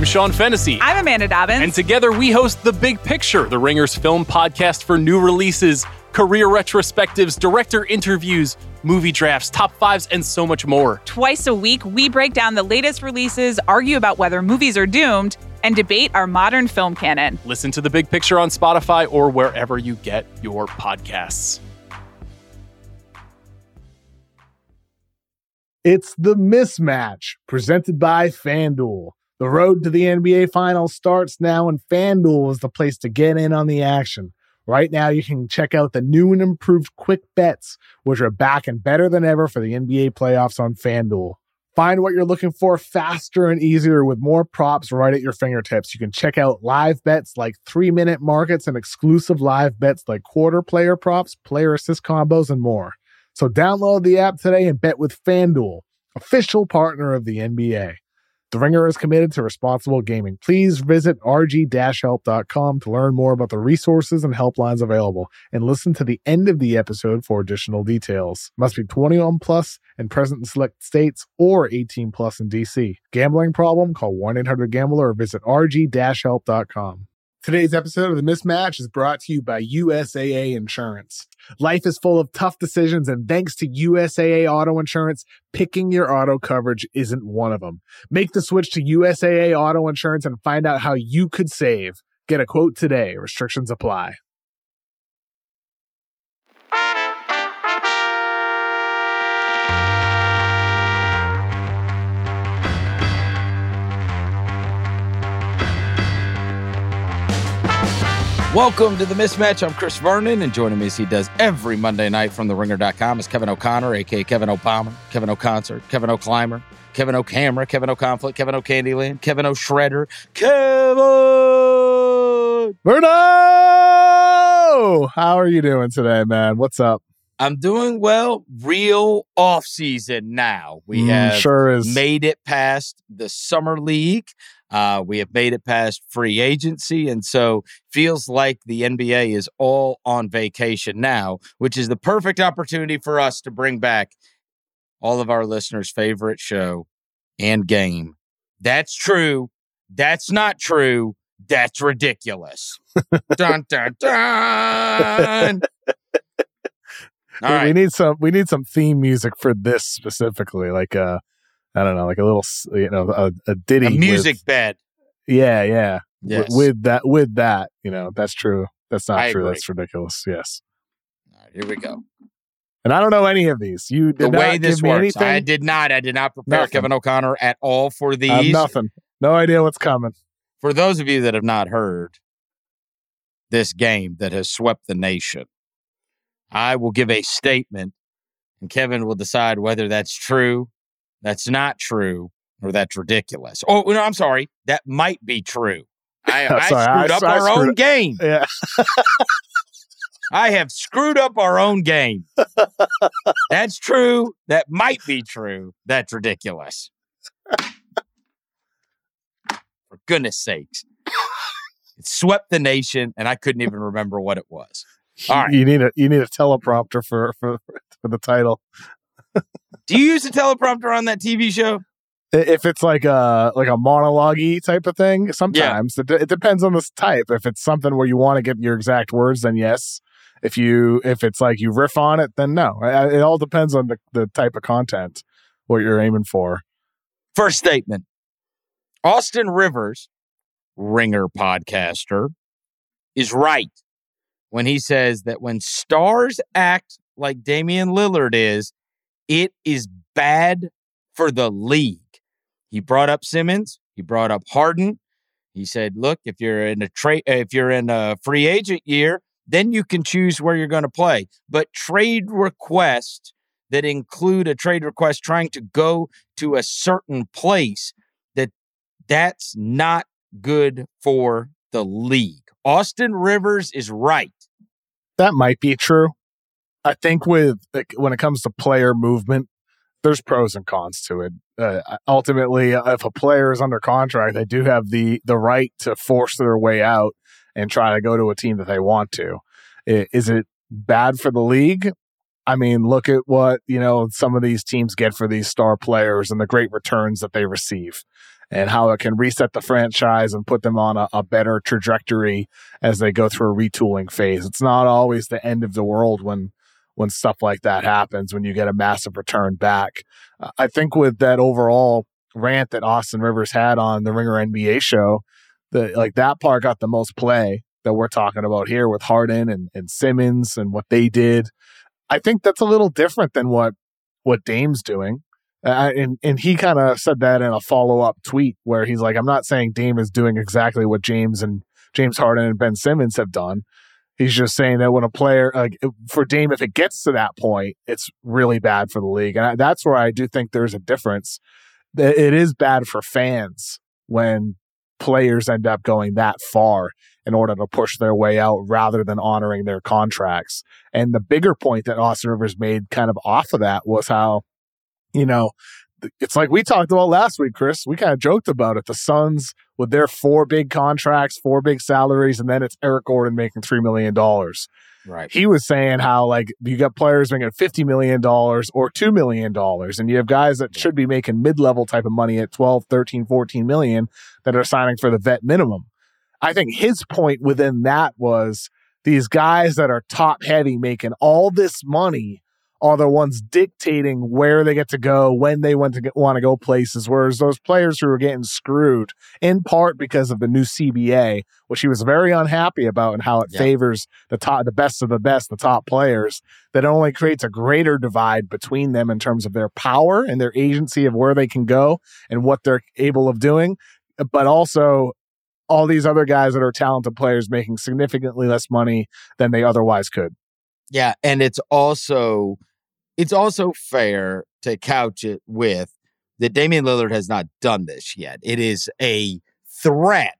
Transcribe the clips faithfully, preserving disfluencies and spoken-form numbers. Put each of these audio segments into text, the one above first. I'm Sean Fennessy. I'm Amanda Dobbins. And together we host The Big Picture, The Ringer's film podcast for new releases, career retrospectives, director interviews, movie drafts, top fives, and so much more. Twice a week, we break down the latest releases, argue about whether movies are doomed, and debate our modern film canon. Listen to The Big Picture on Spotify or wherever you get your podcasts. It's The Mismatch, presented by FanDuel. The road to the N B A Finals starts now, and FanDuel is the place to get in on the action. Right now, you can check out the new and improved Quick Bets, which are back and better than ever for the N B A playoffs on FanDuel. Find what you're looking for faster and easier with more props right at your fingertips. You can check out live bets like three-minute markets and exclusive live bets like quarter player props, player assist combos, and more. So download the app today and bet with FanDuel, official partner of the N B A. The Ringer is committed to responsible gaming. Please visit r g dash help dot com to learn more about the resources and helplines available, and listen to the end of the episode for additional details. Must be twenty-one plus and present in select states, or eighteen plus in D C. Gambling problem? Call one eight hundred gambler or visit r g dash help dot com. Today's episode of The Mismatch is brought to you by U S A A Insurance. Life is full of tough decisions, and thanks to U S A A Auto Insurance, picking your auto coverage isn't one of them. Make the switch to U S A A Auto Insurance and find out how you could save. Get a quote today. Restrictions apply. Welcome to The Mismatch. I'm Chris Vernon, and joining me as he does every Monday night from the ringer dot com is Kevin O'Connor, a k a. Kevin O'Bomber, Kevin O'Concert, Kevin O'Climber, Kevin O'Camera, Kevin O'Conflict, Kevin O'Candyland, Kevin O'Shredder, Kevin Vernon! How are you doing today, man? What's up? I'm doing well. Real offseason now. We mm, have sure is. made it past the summer league. Uh, we have made it past free agency, and so feels like the N B A is all on vacation now, which is the perfect opportunity for us to bring back all of our listeners' favorite show and game. That's true. That's not true. That's ridiculous. Dun, dun, dun! All right. We need some. We need some theme music for this specifically, like a. Uh... I don't know, like a little, you know, a, a ditty. A music with, bed. Yeah, yeah. Yes. W- with that, with that, you know, that's true. That's not I true. Agree. That's ridiculous. Yes. All right, here we go. And I don't know any of these. You did the way not this works. Anything? I did not. I did not prepare nothing. Kevin O'Connor at all for these. I have nothing. No idea what's coming. For those of you that have not heard this game that has swept the nation, I will give a statement, and Kevin will decide whether that's true, that's not true, or that's ridiculous. Oh, no, I'm sorry. That might be true. I, I screwed I, up I, our I screwed own up. game. Yeah. I have screwed up our own game. That's true. That might be true. That's ridiculous. For goodness sakes. It swept the nation, and I couldn't even remember what it was. All right. You need a, you need a teleprompter for, for, for the title. Do you use a teleprompter on that T V show? If it's like a like a monologue-y type of thing, sometimes. Yeah. It, de- it depends on the type. If it's something where you want to get your exact words, then yes. If you if it's like you riff on it, then no. It, it all depends on the, the type of content, what you're aiming for. First statement. Austin Rivers, Ringer podcaster, is right when he says that when stars act like Damian Lillard is, it is bad for the league. He brought up Simmons. He brought up Harden. He said, "Look, if you're in a trade, if you're in a free agent year, then you can choose where you're going to play. But trade requests that include a trade request trying to go to a certain place, that that's not good for the league." Austin Rivers is right. That might be true. I think with like, when it comes to player movement, there's pros and cons to it. Uh, ultimately, if a player is under contract, they do have the the right to force their way out and try to go to a team that they want to. Is it bad for the league? I mean, look at what, you know, some of these teams get for these star players and the great returns that they receive. and how it can reset the franchise and put them on a, a better trajectory as they go through a retooling phase. It's not always the end of the world when when stuff like that happens, when you get a massive return back. Uh, I think with that overall rant that Austin Rivers had on the Ringer N B A show, the, like that part got the most play that we're talking about here with Harden and, and Simmons and what they did. I think that's a little different than what, what Dame's doing. Uh, and, and he kind of said that in a follow-up tweet where he's like, I'm not saying Dame is doing exactly what James and James Harden and Ben Simmons have done. He's just saying that when a player, uh, for Dame, if it gets to that point, it's really bad for the league. And I, that's where I do think there's a difference. It is bad for fans when players end up going that far in order to push their way out rather than honoring their contracts. And the bigger point that Austin Rivers made kind of off of that was how, you know, it's like we talked about last week, Chris. We kind of joked about it. The Suns with their four big contracts, four big salaries, and then it's Eric Gordon making three million dollars. Right. He was saying how, like, you got players making fifty million dollars or two million dollars, and you have guys that should be making mid-level type of money at twelve, thirteen, fourteen million that are signing for the vet minimum. I think his point within that was these guys that are top-heavy making all this money are the ones dictating where they get to go, when they want to get, want to go places, whereas those players who are getting screwed, in part because of the new C B A, which he was very unhappy about and how it yeah. favors the top, the best of the best, the top players, that only creates a greater divide between them in terms of their power and their agency of where they can go and what they're able of doing, but also all these other guys that are talented players making significantly less money than they otherwise could. Yeah, and it's also... It's also fair to couch it with that Damian Lillard has not done this yet. It is a threat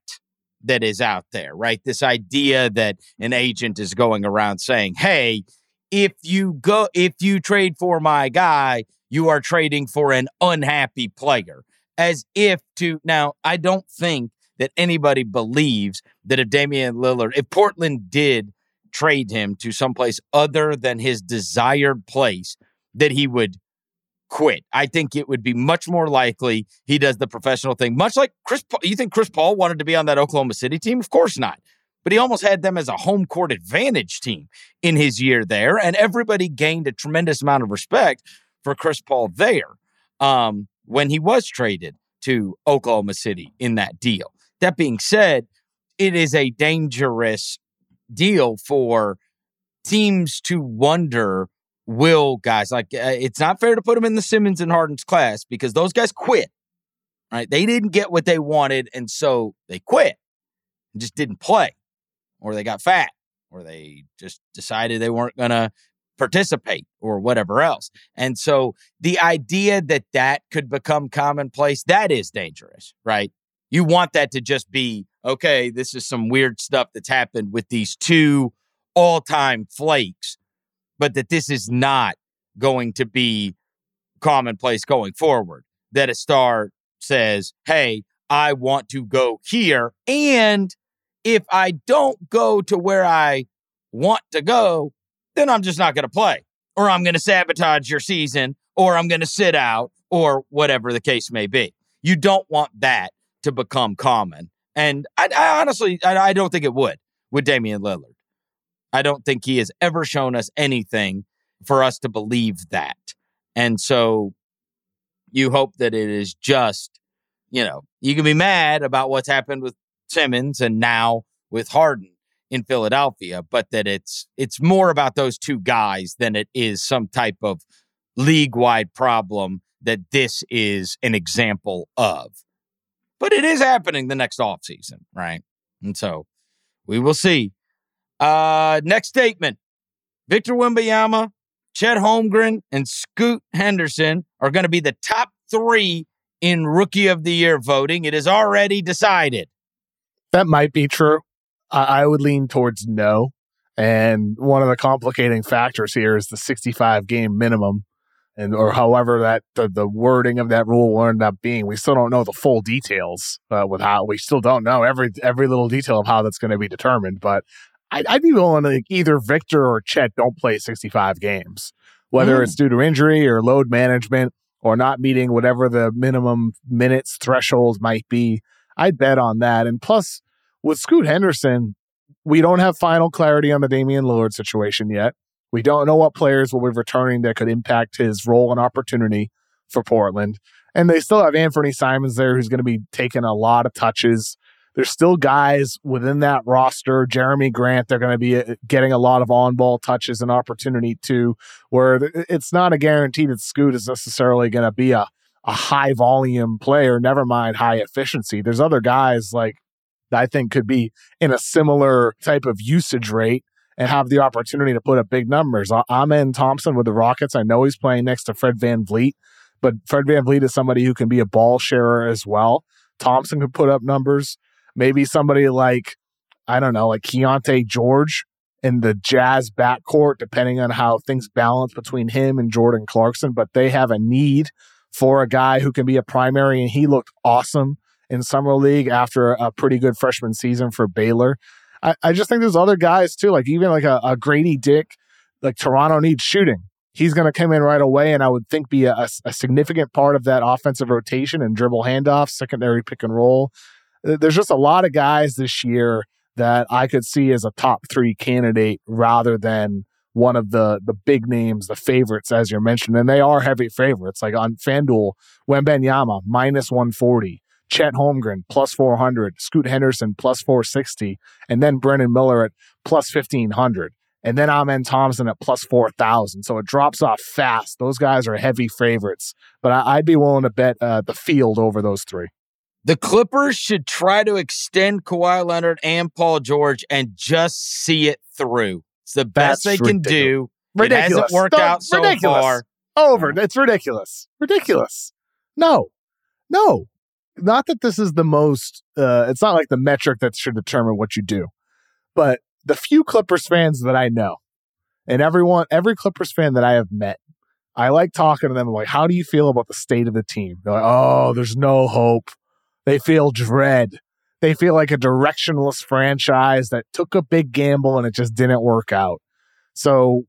that is out there, right? This idea that an agent is going around saying, hey, if you go, if you trade for my guy, you are trading for an unhappy player. As if to, now, I don't think that anybody believes that if Damian Lillard, if Portland did trade him to someplace other than his desired place, that he would quit. I think it would be much more likely he does the professional thing, much like Chris Paul. You think Chris Paul wanted to be on that Oklahoma City team? Of course not. But he almost had them as a home court advantage team in his year there, and everybody gained a tremendous amount of respect for Chris Paul there um, when he was traded to Oklahoma City in that deal. That being said, it is a dangerous deal for teams to wonder, will guys like, uh, it's not fair to put them in the Simmons and Harden's class because those guys quit, right? They didn't get what they wanted. And so they quit and just didn't play, or they got fat, or they just decided they weren't going to participate, or whatever else. And so the idea that that could become commonplace, that is dangerous, right? You want that to just be, okay, this is some weird stuff that's happened with these two all-time flakes, but that this is not going to be commonplace going forward, that a star says, hey, I want to go here, and if I don't go to where I want to go, then I'm just not going to play, or I'm going to sabotage your season, or I'm going to sit out, or whatever the case may be. You don't want that to become common. And I, I honestly, I, I don't think it would with Damian Lillard. I don't think he has ever shown us anything for us to believe that. And so you hope that it is just, you know, you can be mad about what's happened with Simmons and now with Harden in Philadelphia, but that it's it's more about those two guys than it is some type of league-wide problem that this is an example of. But it is happening the next offseason, right? And so we will see. Uh, next statement. Victor Wembanyama, Chet Holmgren, and Scoot Henderson are going to be the top three in Rookie of the Year voting. It is already decided. That might be true. I, I would lean towards no. And one of the complicating factors here is the sixty-five game minimum. And or however that the, the wording of that rule will end up being, we still don't know the full details. Uh, with how we still don't know every every little detail of how that's going to be determined. But I'd, I'd be willing to, like, either Victor or Chet don't play sixty-five games, whether mm. it's due to injury or load management. or not meeting whatever the minimum minutes threshold might be. I'd bet on that. And plus, with Scoot Henderson, we don't have final clarity on the Damian Lillard situation yet. We don't know what players will be returning that could impact his role and opportunity for Portland. And they still have Anfernee Simons there, who's going to be taking a lot of touches. There's still guys within that roster, Jeremy Grant, they're going to be getting a lot of on-ball touches and opportunity too, where it's not a guarantee that Scoot is necessarily going to be a, a high-volume player, never mind high efficiency. There's other guys like that I think could be in a similar type of usage rate and have the opportunity to put up big numbers. Amen Thompson with the Rockets, I know he's playing next to Fred VanVleet, but Fred VanVleet is somebody who can be a ball sharer as well. Thompson could put up numbers. Maybe somebody like, I don't know, like Keontae George in the Jazz backcourt, depending on how things balance between him and Jordan Clarkson. But they have a need for a guy who can be a primary, and he looked awesome in Summer League after a pretty good freshman season for Baylor. I, I just think there's other guys too, like even like a, a Grady Dick, like Toronto needs shooting. He's going to come in right away and I would think be a, a significant part of that offensive rotation and dribble handoff, secondary pick and roll. There's just a lot of guys this year that I could see as a top three candidate rather than one of the the big names, the favorites, as you're mentioning. And they are heavy favorites. Like on FanDuel, Wembanyama, minus one forty. Chet Holmgren, plus four hundred. Scoot Henderson, plus four sixty. And then Brendan Miller at plus fifteen hundred. And then Amen Thompson at plus four thousand. So it drops off fast. Those guys are heavy favorites. But I, I'd be willing to bet uh, the field over those three. The Clippers should try to extend Kawhi Leonard and Paul George and just see it through. It's the best That's they can ridiculous. do. Ridiculous. It hasn't worked Don't, out so ridiculous. far. Over. It's ridiculous. Ridiculous. No. No. Not that this is the most, uh, it's not like the metric that should determine what you do. But the few Clippers fans that I know, and everyone, every Clippers fan that I have met, I like talking to them. Like, how do you feel about the state of the team? They're like, oh, there's no hope. They feel dread. They feel like a directionless franchise that took a big gamble and it just didn't work out. So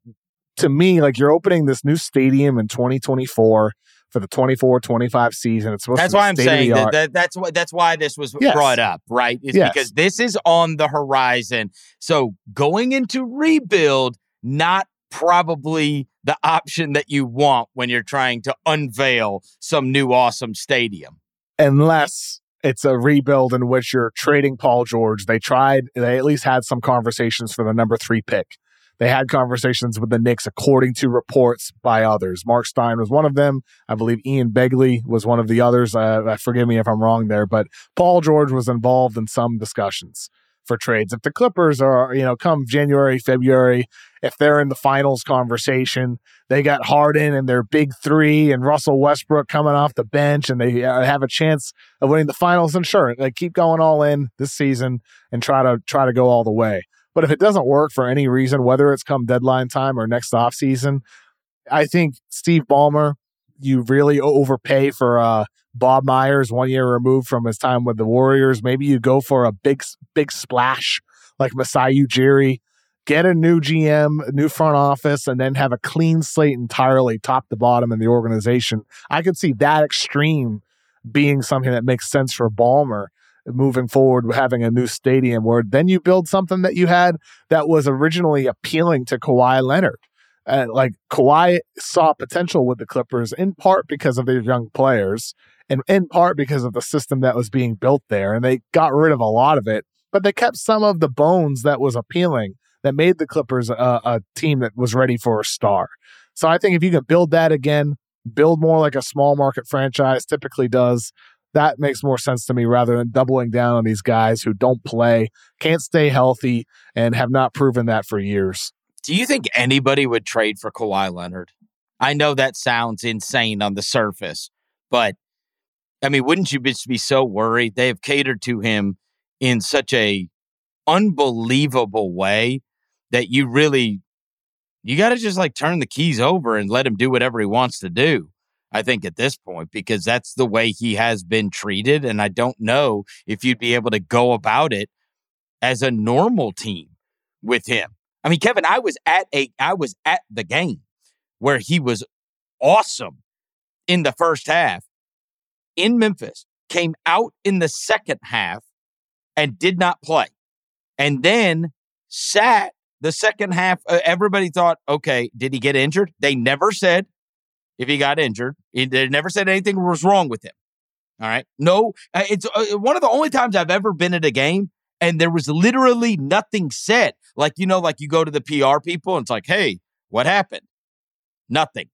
to me, like you're opening this new stadium in twenty twenty-four for the twenty-four twenty-five season. It's supposed that's to why I'm saying that, that that's why that's why this was yes. brought up, right? It's yes. because this is on the horizon. So going into rebuild, not probably the option that you want when you're trying to unveil some new awesome stadium. Unless it's a rebuild in which you're trading Paul George. They tried, they at least had some conversations for the number three pick. They had conversations with the Knicks, according to reports by others. Mark Stein was one of them. I believe Ian Begley was one of the others. Uh, forgive me if I'm wrong there, but Paul George was involved in some discussions for trades. If the Clippers are, you know, come January, February, if they're in the finals conversation, they got Harden and their big three and Russell Westbrook coming off the bench and they have a chance of winning the finals, and sure, like keep going all in this season and try to try to go all the way. But if it doesn't work for any reason, whether it's come deadline time or next offseason, I think Steve Ballmer, you really overpay for uh, Bob Myers, one year removed from his time with the Warriors. Maybe you go for a big, big splash like Masai Ujiri, get a new G M, a new front office, and then have a clean slate entirely top to bottom in the organization. I could see that extreme being something that makes sense for Ballmer moving forward, having a new stadium where then you build something that you had that was originally appealing to Kawhi Leonard. Uh, like Kawhi saw potential with the Clippers in part because of their young players and in part because of the system that was being built there. And they got rid of a lot of it, but they kept some of the bones that was appealing that made the Clippers a, a team that was ready for a star. So I think if you can build that again, build more like a small market franchise typically does, that makes more sense to me rather than doubling down on these guys who don't play, can't stay healthy, and have not proven that for years. Do you think anybody would trade for Kawhi Leonard? I know that sounds insane on the surface, but I mean, wouldn't you just be so worried? They have catered to him in such a unbelievable way that you really, you got to just like turn the keys over and let him do whatever he wants to do. I think at this point, because that's the way he has been treated. And I don't know if you'd be able to go about it as a normal team with him. I mean, Kevin, I was at a, I was at the game where he was awesome in the first half in Memphis, came out in the second half and did not play, and then sat the second half. Everybody thought, okay, did he get injured? They never said if he got injured. They never said anything was wrong with him. All right. No, it's one of the only times I've ever been at a game and there was literally nothing said. Like, you know, like you go to the P R people and it's like, hey, what happened? Nothing.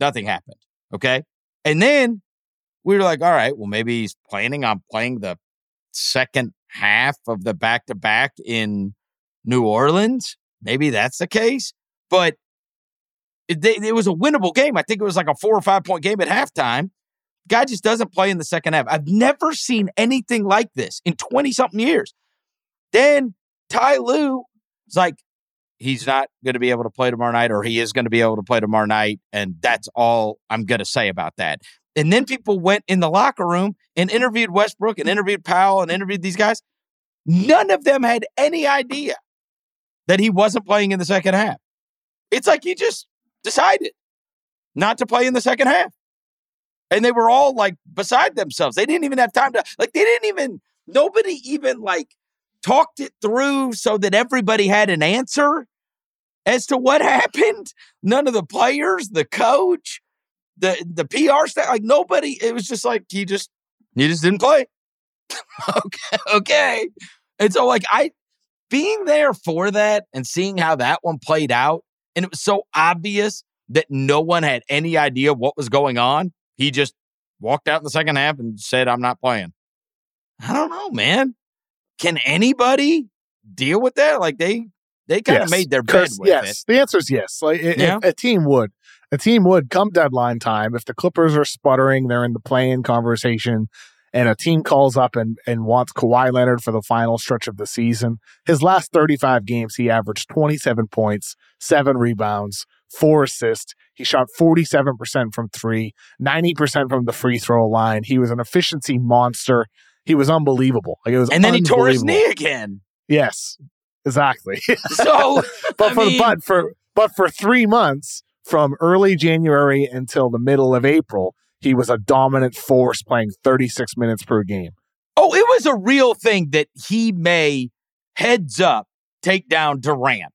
Nothing happened. Okay. And then we were like, all right, well, maybe he's planning on playing the second half of the back-to-back in New Orleans. Maybe that's the case. But it, it was a winnable game. I think it was like a four or five point game at halftime. Guy just doesn't play in the second half. I've never seen anything like this in twenty-something years. Then Ty Lue is like, he's not going to be able to play tomorrow night, or he is going to be able to play tomorrow night, and that's all I'm going to say about that. And then people went in the locker room and interviewed Westbrook and interviewed Powell and interviewed these guys. None of them had any idea that he wasn't playing in the second half. It's like he just decided not to play in the second half. And they were all like beside themselves. They didn't even have time to, like, they didn't even, nobody even like talked it through so that everybody had an answer as to what happened. None of the players, the coach, the the P R staff, like nobody, it was just like, he just, he just didn't play. okay. Okay. And so like I, being there for that and seeing how that one played out, and it was so obvious that no one had any idea what was going on. He just walked out in the second half and said, I'm not playing. I don't know, man. Can anybody deal with that? Like they, they kind of yes. made their bed with yes. it. Yes, the answer is yes. Like it, yeah. a team would, a team would come deadline time. If the Clippers are sputtering, they're in the play-in conversation, and a team calls up and, and wants Kawhi Leonard for the final stretch of the season. His last thirty-five games, he averaged twenty-seven points, seven rebounds, four assists. He shot forty-seven percent from three, ninety percent from the free throw line. He was an efficiency monster. He was unbelievable. Like it was, and then he tore his knee again. Yes, exactly. So, but I for mean, but for but for three months, from early January until the middle of April, he was a dominant force, playing thirty-six minutes per game. Oh, it was a real thing that he may heads up take down Durant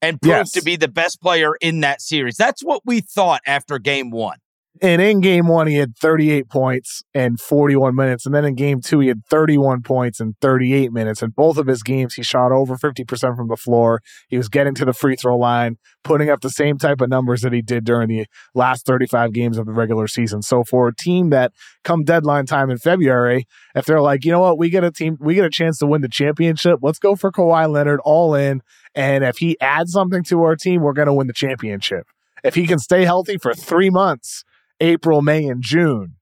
and proved yes. to be the best player in that series. That's what we thought after game one. And in game one, he had thirty-eight points and forty-one minutes. And then in game two, he had thirty-one points and thirty-eight minutes. In both of his games, he shot over fifty percent from the floor. He was getting to the free throw line, putting up the same type of numbers that he did during the last thirty-five games of the regular season. So for a team that come deadline time in February, if they're like, you know what, we get a team, we get a chance to win the championship, let's go for Kawhi Leonard all in. And if he adds something to our team, we're going to win the championship. If he can stay healthy for three months, April, May, and June.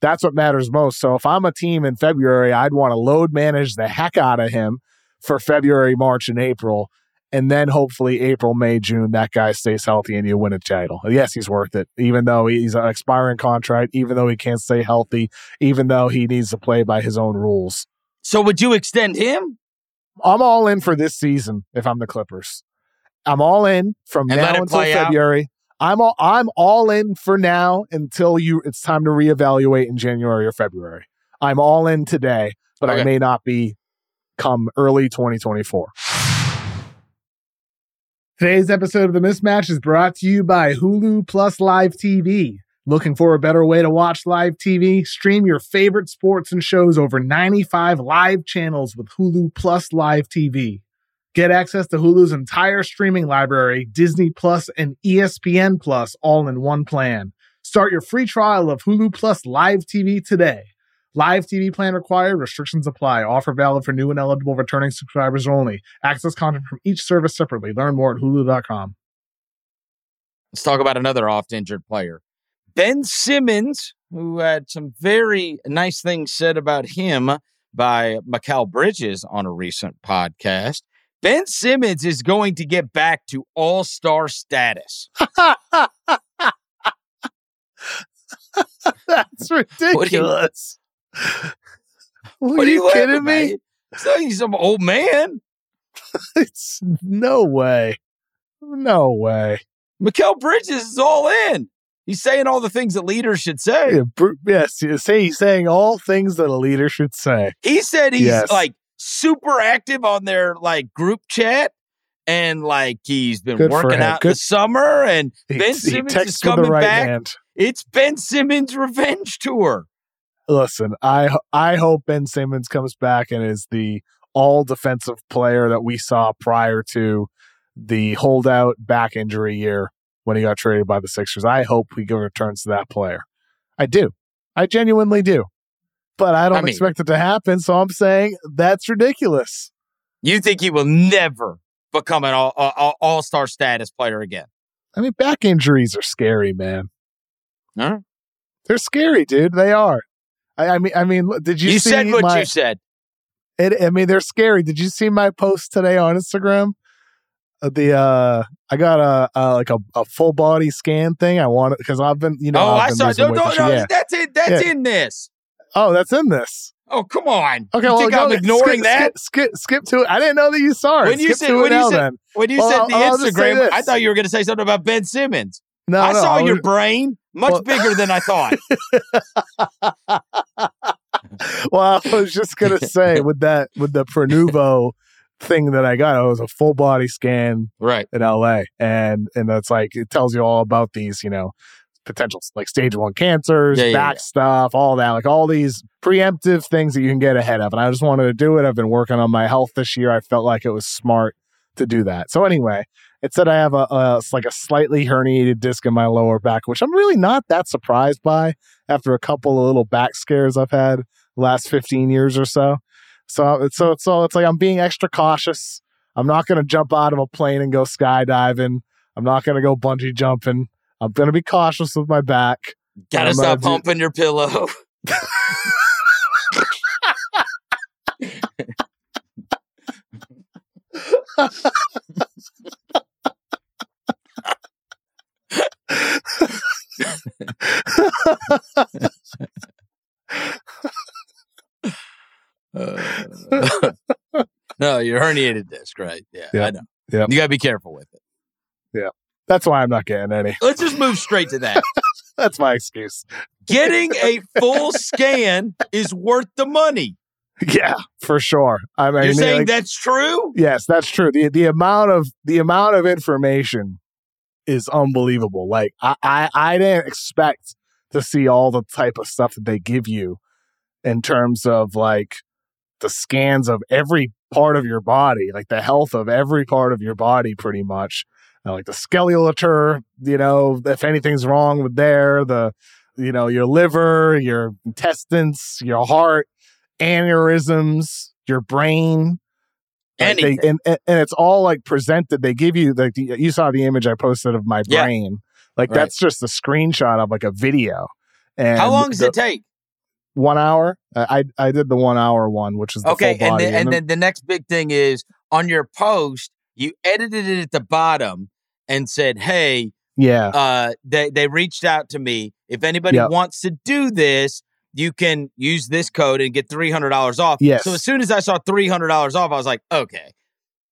That's what matters most. So if I'm a team in February, I'd want to load manage the heck out of him for February, March, and April. And then hopefully April, May, June, that guy stays healthy and you win a title. Yes, he's worth it, even though he's an expiring contract, even though he can't stay healthy, even though he needs to play by his own rules. So would you extend him? I'm all in for this season if I'm the Clippers. I'm all in from and now until February. Out. I'm all I'm all in for now until you it's time to reevaluate in January or February. I'm all in today, but okay. I may not be come early twenty twenty-four. Today's episode of The Mismatch is brought to you by Hulu Plus Live T V. Looking for a better way to watch live T V? Stream your favorite sports and shows over ninety-five live channels with Hulu Plus Live T V. Get access to Hulu's entire streaming library, Disney Plus and E S P N Plus, all in one plan. Start your free trial of Hulu Plus Live T V today. Live T V plan required. Restrictions apply. Offer valid for new and eligible returning subscribers only. Access content from each service separately. Learn more at hulu dot com. Let's talk about another oft-injured player. Ben Simmons, who had some very nice things said about him by Mikal Bridges on a recent podcast. Ben Simmons is going to get back to all-star status. That's ridiculous. What are you, what are you, you kidding me? me? It's like he's some old man. It's no way. No way. Mikal Bridges is all in. He's saying all the things that leaders should say. Yeah, yes, he's saying all things that a leader should say. He said he's yes. like super active on their like group chat, and like he's been Good working out Good. the summer, and he, Ben Simmons is coming right back. Hand. It's Ben Simmons' revenge tour. Listen, I I hope Ben Simmons comes back and is the all defensive player that we saw prior to the holdout back injury year when he got traded by the Sixers. I hope he returns to that player. I do. I genuinely do. But I don't I mean, expect it to happen, so I'm saying that's ridiculous. You think he will never become an all, all, all-star status player again? I mean, back injuries are scary, man. Huh? They're scary, dude. They are. I, I mean, I mean, did you, you see said what my, you said. It, I mean, they're scary. Did you see my post today on Instagram? The uh, I got a, a like a, a full body scan thing. I want it because I've been, you know. Oh, I've been I saw. No, no, no. Yeah. That's it. That's yeah. in this. Oh, that's in this. Oh, come on. Okay, you well, think no, I'm ignoring skip, that. Skip, skip, skip to it. I didn't know that you saw it. When you skip said, to when, it you now, said then. when you well, said the I'll, Instagram, I'll I thought you were going to say something about Ben Simmons. No, I no, saw I'll, your brain much well, bigger than I thought. Well, I was just going to say with that with the Pronuvo thing that I got, it was a full body scan right in L A, and and that's like it tells you all about these, you know, potential like stage one cancers, yeah, back yeah, yeah. stuff, all that, like all these preemptive things that you can get ahead of. And I just wanted to do it. I've been working on my health this year. I felt like it was smart to do that. So anyway, it said I have a, a like a slightly herniated disc in my lower back, which I'm really not that surprised by after a couple of little back scares I've had the last fifteen years or so. So it's so, so it's like I'm being extra cautious. I'm not going to jump out of a plane and go skydiving. I'm not going to go bungee jumping. I'm going to be cautious with my back. Got to stop humping do- your pillow. Uh, no, you're herniated disc, right? Yeah, yep. I know. Yep. You got to be careful with it. Yeah. That's why I'm not getting any. Let's just move straight to that. That's my excuse. Getting a full scan is worth the money. Yeah, for sure. I mean, You're saying like, that's true? Yes, that's true. The the amount of the amount of information is unbelievable. Like I, I, I didn't expect to see all the type of stuff that they give you in terms of like the scans of every part of your body, like the health of every part of your body pretty much. Like the skeletal, you know, if anything's wrong with there, the, you know, your liver, your intestines, your heart, aneurysms, your brain. Anything. Like they, and, and, and it's all like presented. They give you, like, the, you saw the image I posted of my yeah. brain. Like, right. that's just a screenshot of like a video. And how long does the, it take? One hour. I I did the one hour one, which is the okay, full body. And, the, and then the next big thing is on your post, you edited it at the bottom. And said, hey, yeah, uh, they they reached out to me. If anybody yep. wants to do this, you can use this code and get three hundred dollars off. Yes. So as soon as I saw three hundred dollars off, I was like, okay,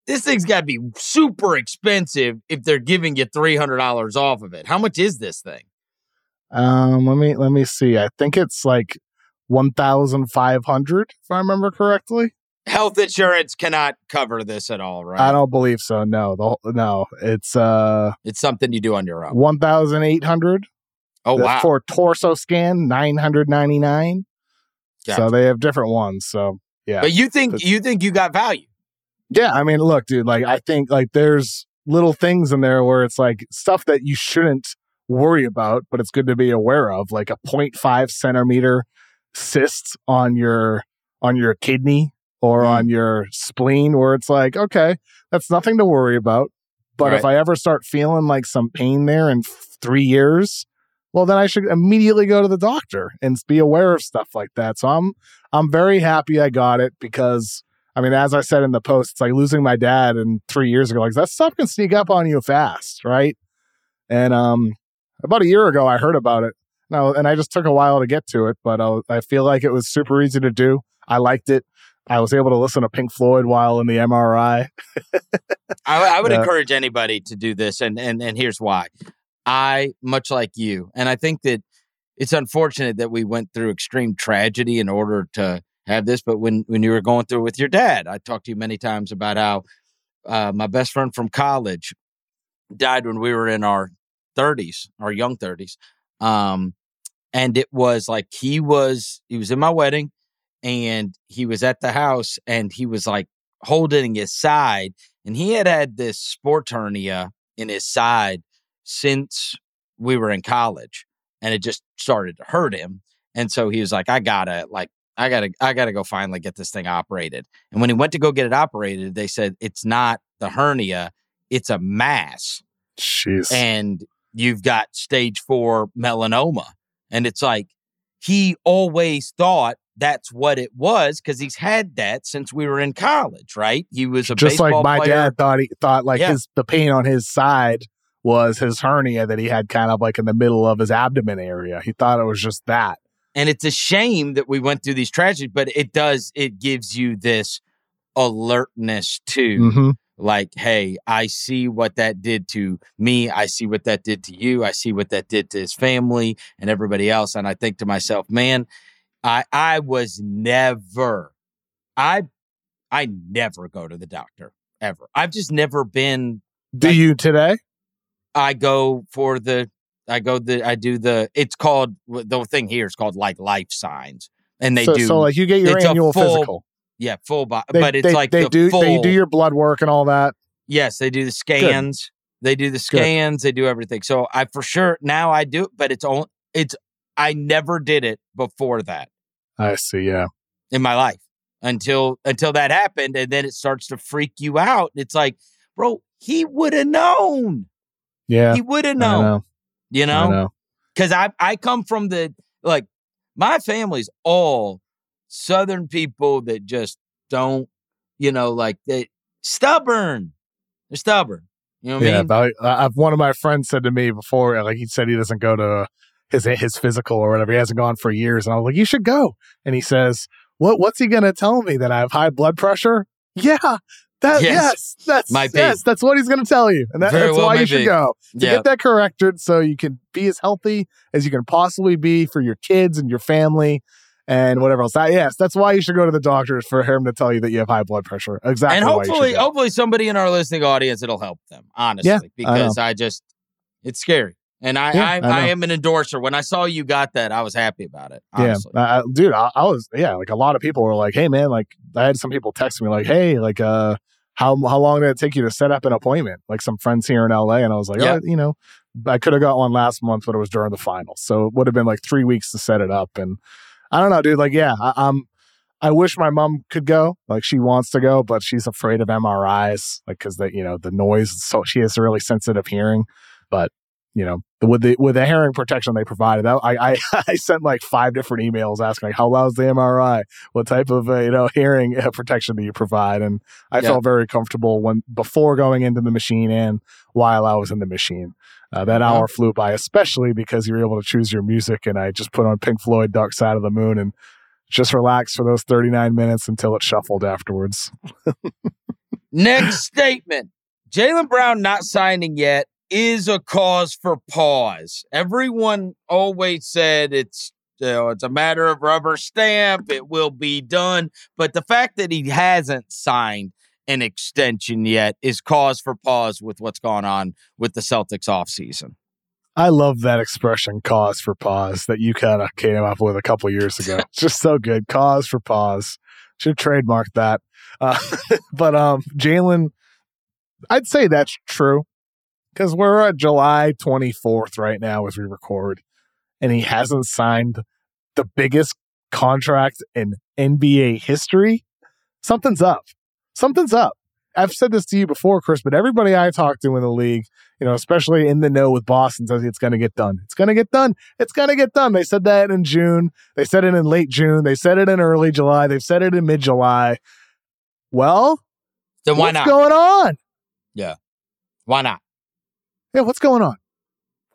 this thing's got to be super expensive if they're giving you three hundred dollars off of it. How much is this thing? Um, let me let me see. I think it's like fifteen hundred dollars, if I remember correctly. Health insurance cannot cover this at all, right? I don't believe so. No, the whole, no, it's uh, it's something you do on your own. One thousand eight hundred. Oh wow! For torso scan, nine hundred ninety nine. Gotcha. So they have different ones. So yeah. But you think you think you got value? Yeah, I mean, look, dude. Like I think like there's little things in there where it's like stuff that you shouldn't worry about, but it's good to be aware of, like a zero point five centimeter cyst on your on your kidney. Or mm. on your spleen, where it's like, okay, that's nothing to worry about. But right. if I ever start feeling like some pain there in f- three years, well, then I should immediately go to the doctor and be aware of stuff like that. So I'm, I'm very happy I got it because, I mean, as I said in the post, it's like losing my dad and three years ago, like that stuff can sneak up on you fast, right? And um, about a year ago, I heard about it, and I, and I just took a while to get to it, but I, I feel like it was super easy to do. I liked it. I was able to listen to Pink Floyd while in the M R I. I, I would yeah. encourage anybody to do this, and, and and here's why. I, much like you, and I think that it's unfortunate that we went through extreme tragedy in order to have this, but when, when you were going through with your dad, I talked to you many times about how uh, my best friend from college died when we were in our thirties, our young thirties. Um, and it was like, he was, he was in my wedding and he was at the house and he was like holding his side, and he had had this sports hernia in his side since we were in college, and it just started to hurt him. And so he was like, I gotta like, I gotta, I gotta go finally get this thing operated. And when he went to go get it operated, they said, it's not the hernia, it's a mass. Jeez. And you've got stage four melanoma. And it's like, he always thought that's what it was because he's had that since we were in college, right? He was a just baseball like my player. Dad thought he thought like yeah. his the pain on his side was his hernia that he had kind of like in the middle of his abdomen area. He thought it was just that. And it's a shame that we went through these tragedies, but it does, it gives you this alertness to mm-hmm. like, hey, I see what that did to me. I see what that did to you. I see what that did to his family and everybody else. And I think to myself, man, I I was never, I I never go to the doctor, ever. I've just never been. Do like, you today? I go for the, I go the, I do the, it's called, the thing here is called like life signs. And they so, do. So like you get your annual full, physical. Yeah, full body, they, but it's they, like they the do. Full, they do your blood work and all that. Yes, they do the scans. Good. They do the scans. Good. They do everything. So I for sure now I do, but it's only it's. I never did it before that. I see. Yeah, in my life until until that happened, and then it starts to freak you out. It's like, bro, he would have known. Yeah, he would have known. Know. You know, because I, I I come from the like my family's all Southern people that just don't, you know, like they stubborn. They're stubborn. You know what yeah, I mean? But I, I've one of my friends said to me before, like he said he doesn't go to his his physical or whatever. He hasn't gone for years, and I was like, you should go. And he says, what What's he gonna tell me, that I have high blood pressure? Yeah, that yes, yes that's my yes, that's what he's gonna tell you, and that, that's well why you should be. Go to yeah. get that corrected so you can be as healthy as you can possibly be for your kids and your family. And whatever else. That, yes, that's why you should go to the doctors, for him to tell you that you have high blood pressure. Exactly. And hopefully, hopefully somebody in our listening audience, it'll help them, honestly, yeah, because I, I just, it's scary. And I, yeah, I, I, I am an endorser. When I saw you got that, I was happy about it. Honestly. Yeah, I, dude, I, I was, yeah, like a lot of people were like, hey man, like I had some people text me like, hey, like, uh, how, how long did it take you to set up an appointment? Like some friends here in L A. And I was like, yeah. oh, you know, I could have got one last month, but it was during the finals. So it would have been like three weeks to set it up. And I don't know, dude. Like, yeah, I, um, I wish my mom could go. Like, she wants to go, but she's afraid of M R Is, like, because the you know the noise. So she has a really sensitive hearing. But you know, with the with the hearing protection they provided, I I, I sent like five different emails asking like, how loud's the M R I? What type of uh, you know hearing uh, protection do you provide? And I yeah. felt very comfortable when before going into the machine and while I was in the machine. Uh, that hour flew by, especially because you were able to choose your music, and I just put on Pink Floyd, Dark Side of the Moon, and just relaxed for those thirty-nine minutes until it shuffled afterwards. Next statement. Jaylen Brown not signing yet is a cause for pause. Everyone always said it's, you know, it's a matter of rubber stamp. It will be done. But the fact that he hasn't signed an extension yet is cause for pause with what's going on with the Celtics offseason. I love that expression, cause for pause, that you kind of came up with a couple years ago. It's just so good. Cause for pause. Should trademark that. Uh, but um, Jaylen, I'd say that's true, because we're at July twenty-fourth right now as we record, and he hasn't signed the biggest contract in N B A history. Something's up. Something's up. I've said this to you before, Chris, but everybody I talk to in the league, you know, especially in the know with Boston, says it's going to get done. It's going to get done. It's going to get done. They said that in June. They said it in late June. They said it in early July. They've said it in mid-July. Well, then why what's not? going on? Yeah. Why not? Yeah, what's going on?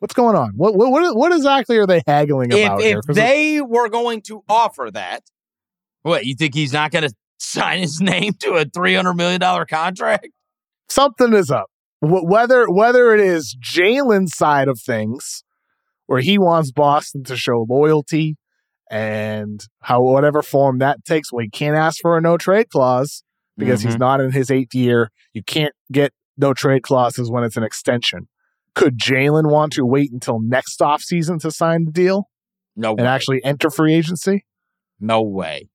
What's going on? What what what exactly are they haggling if, about if here? If they were going to offer that, what, you think he's not going to sign his name to a three hundred million dollars contract? Something is up. Whether whether it is Jaylen's side of things, where he wants Boston to show loyalty and how whatever form that takes, well, he can't ask for a no trade clause because mm-hmm. he's not in his eighth year. You can't get no trade clauses when it's an extension. Could Jaylen want to wait until next offseason to sign the deal? No way. And actually enter free agency? No way.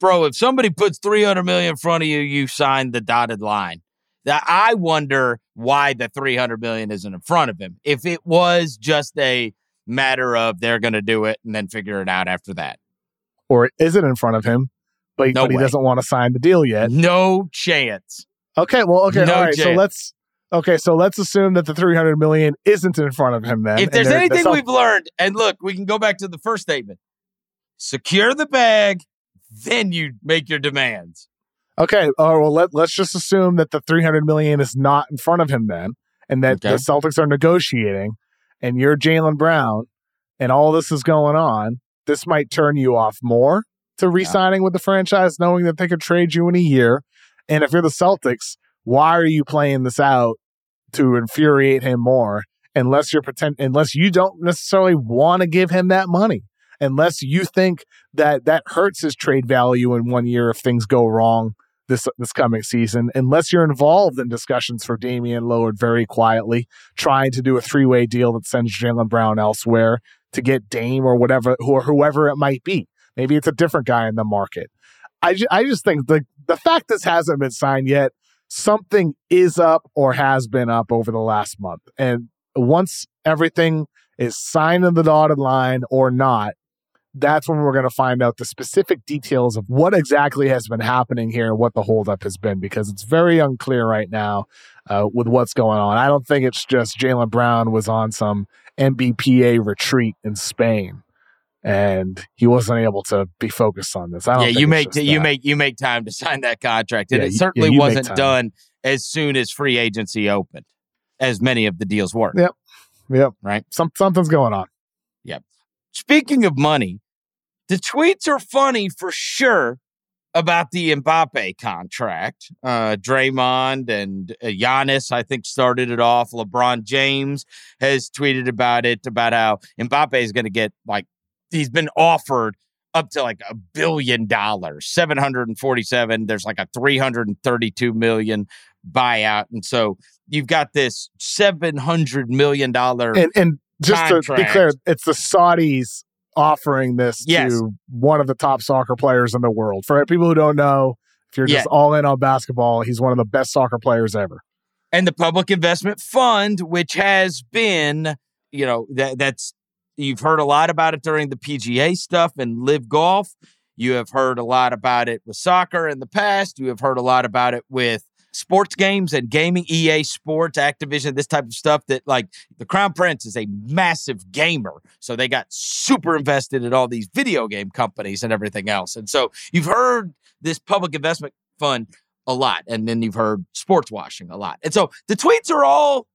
Bro, if somebody puts three hundred million dollars in front of you, you sign the dotted line. That I wonder why the three hundred million dollars isn't in front of him. If it was just a matter of they're going to do it and then figure it out after that. Or it isn't in front of him, but, no but he doesn't want to sign the deal yet. No chance. Okay, well, okay, no all right, chance. so let's okay, so let's assume that the three hundred million dollars isn't in front of him then. If there's there, anything there's we've learned, and look, we can go back to the first statement. Secure the bag, then you make your demands. Okay, uh, well, let, let's just assume that the three hundred million dollars is not in front of him then, and that okay. the Celtics are negotiating, and you're Jaylen Brown, and all this is going on. This might turn you off more to re-signing yeah. with the franchise, knowing that they could trade you in a year. And if you're the Celtics, why are you playing this out to infuriate him more unless you're pretend- unless you don't necessarily want to give him that money, unless you think that that hurts his trade value in one year if things go wrong this this coming season, unless you're involved in discussions for Damian Lillard very quietly, trying to do a three-way deal that sends Jaylen Brown elsewhere to get Dame or whatever or whoever it might be. Maybe it's a different guy in the market. I, ju- I just think the, the fact this hasn't been signed yet, something is up or has been up over the last month. And once everything is signed on the dotted line or not, that's when we're going to find out the specific details of what exactly has been happening here and what the holdup has been, because it's very unclear right now uh, with what's going on. I don't think it's just Jaylen Brown was on some N B P A retreat in Spain and he wasn't able to be focused on this. I don't yeah, think you make t- you make you make time to sign that contract, and yeah, it certainly yeah, wasn't done as soon as free agency opened, as many of the deals were. Yep, yep, right. Some something's going on. Yep. Speaking of money, the tweets are funny for sure about the Mbappé contract. Uh, Draymond and uh, Giannis, I think, started it off. LeBron James has tweeted about it, about how Mbappé is going to get, like, he's been offered up to like a billion dollars, seven hundred forty-seven. There's like a three hundred thirty-two million buyout. And so you've got this seven hundred million dollars and, and just contract. To be clear, it's the Saudis offering this yes. to one of the top soccer players in the world. For people who don't know, if you're just yeah. all in on basketball, he's one of the best soccer players ever. And the Public Investment Fund, which has been, you know, that that's, you've heard a lot about it during the P G A stuff and Live Golf. You have heard a lot about it with soccer in the past. You have heard a lot about it with sports games and gaming, E A Sports, Activision, this type of stuff that, like, the Crown Prince is a massive gamer. So they got super invested in all these video game companies and everything else. And so you've heard this Public Investment Fund a lot, and then you've heard sports washing a lot. And so the tweets are all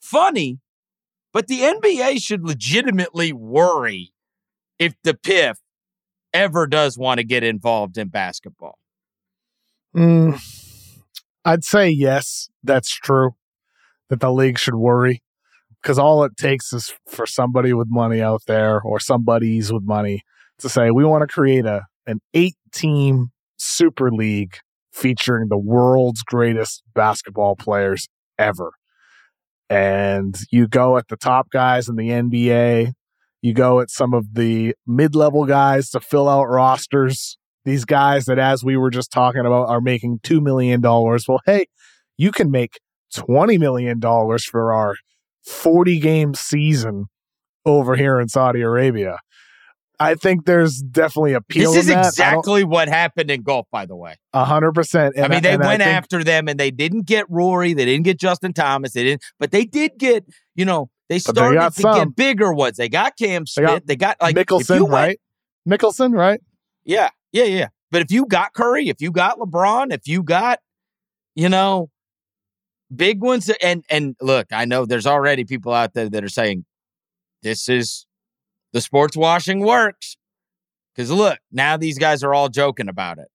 funny, but the N B A should legitimately worry if the P I F ever does want to get involved in basketball. Mm. I'd say yes, that's true, that the league should worry, because all it takes is for somebody with money out there or somebody's with money to say, we want to create a an eight-team super league featuring the world's greatest basketball players ever. And you go at the top guys in the N B A, you go at some of the mid-level guys to fill out rosters. These guys that, as we were just talking about, are making two million dollars. Well, hey, you can make twenty million dollars for our forty-game season over here in Saudi Arabia. I think there's definitely appeal in that. This is exactly what happened in golf, by the way. one hundred percent. And I mean, they I, went after them, and they didn't get Rory. They didn't get Justin Thomas. They didn't, but they did get, you know, they started they to some. get bigger ones. They got Cam Smith. They got, they got like Mickelson, went, right? Mickelson, right? Yeah. Yeah, yeah. But if you got Curry, if you got LeBron, if you got, you know, big ones, and and look, I know there's already people out there that are saying this is the sports washing works. Because look, now these guys are all joking about it.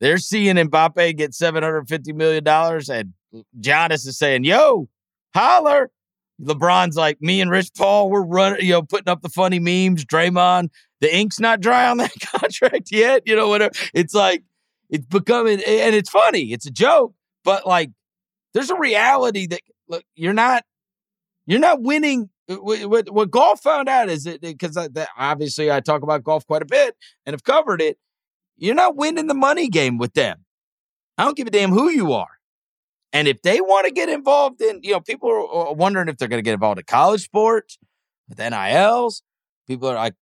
They're seeing Mbappe get seven hundred fifty million dollars, and Giannis is saying, yo, holler. LeBron's like, me and Rich Paul, we're running, you know, putting up the funny memes. Draymond, the ink's not dry on that contract yet. You know, whatever. It's like, it's becoming, and it's funny. It's a joke, but like, there's a reality that look, you're not, you're not winning. What, what golf found out is that, because obviously I talk about golf quite a bit and have covered it. You're not winning the money game with them. I don't give a damn who you are. And if they want to get involved in, you know, people are wondering if they're going to get involved in college sports, with N I Ls. People are like,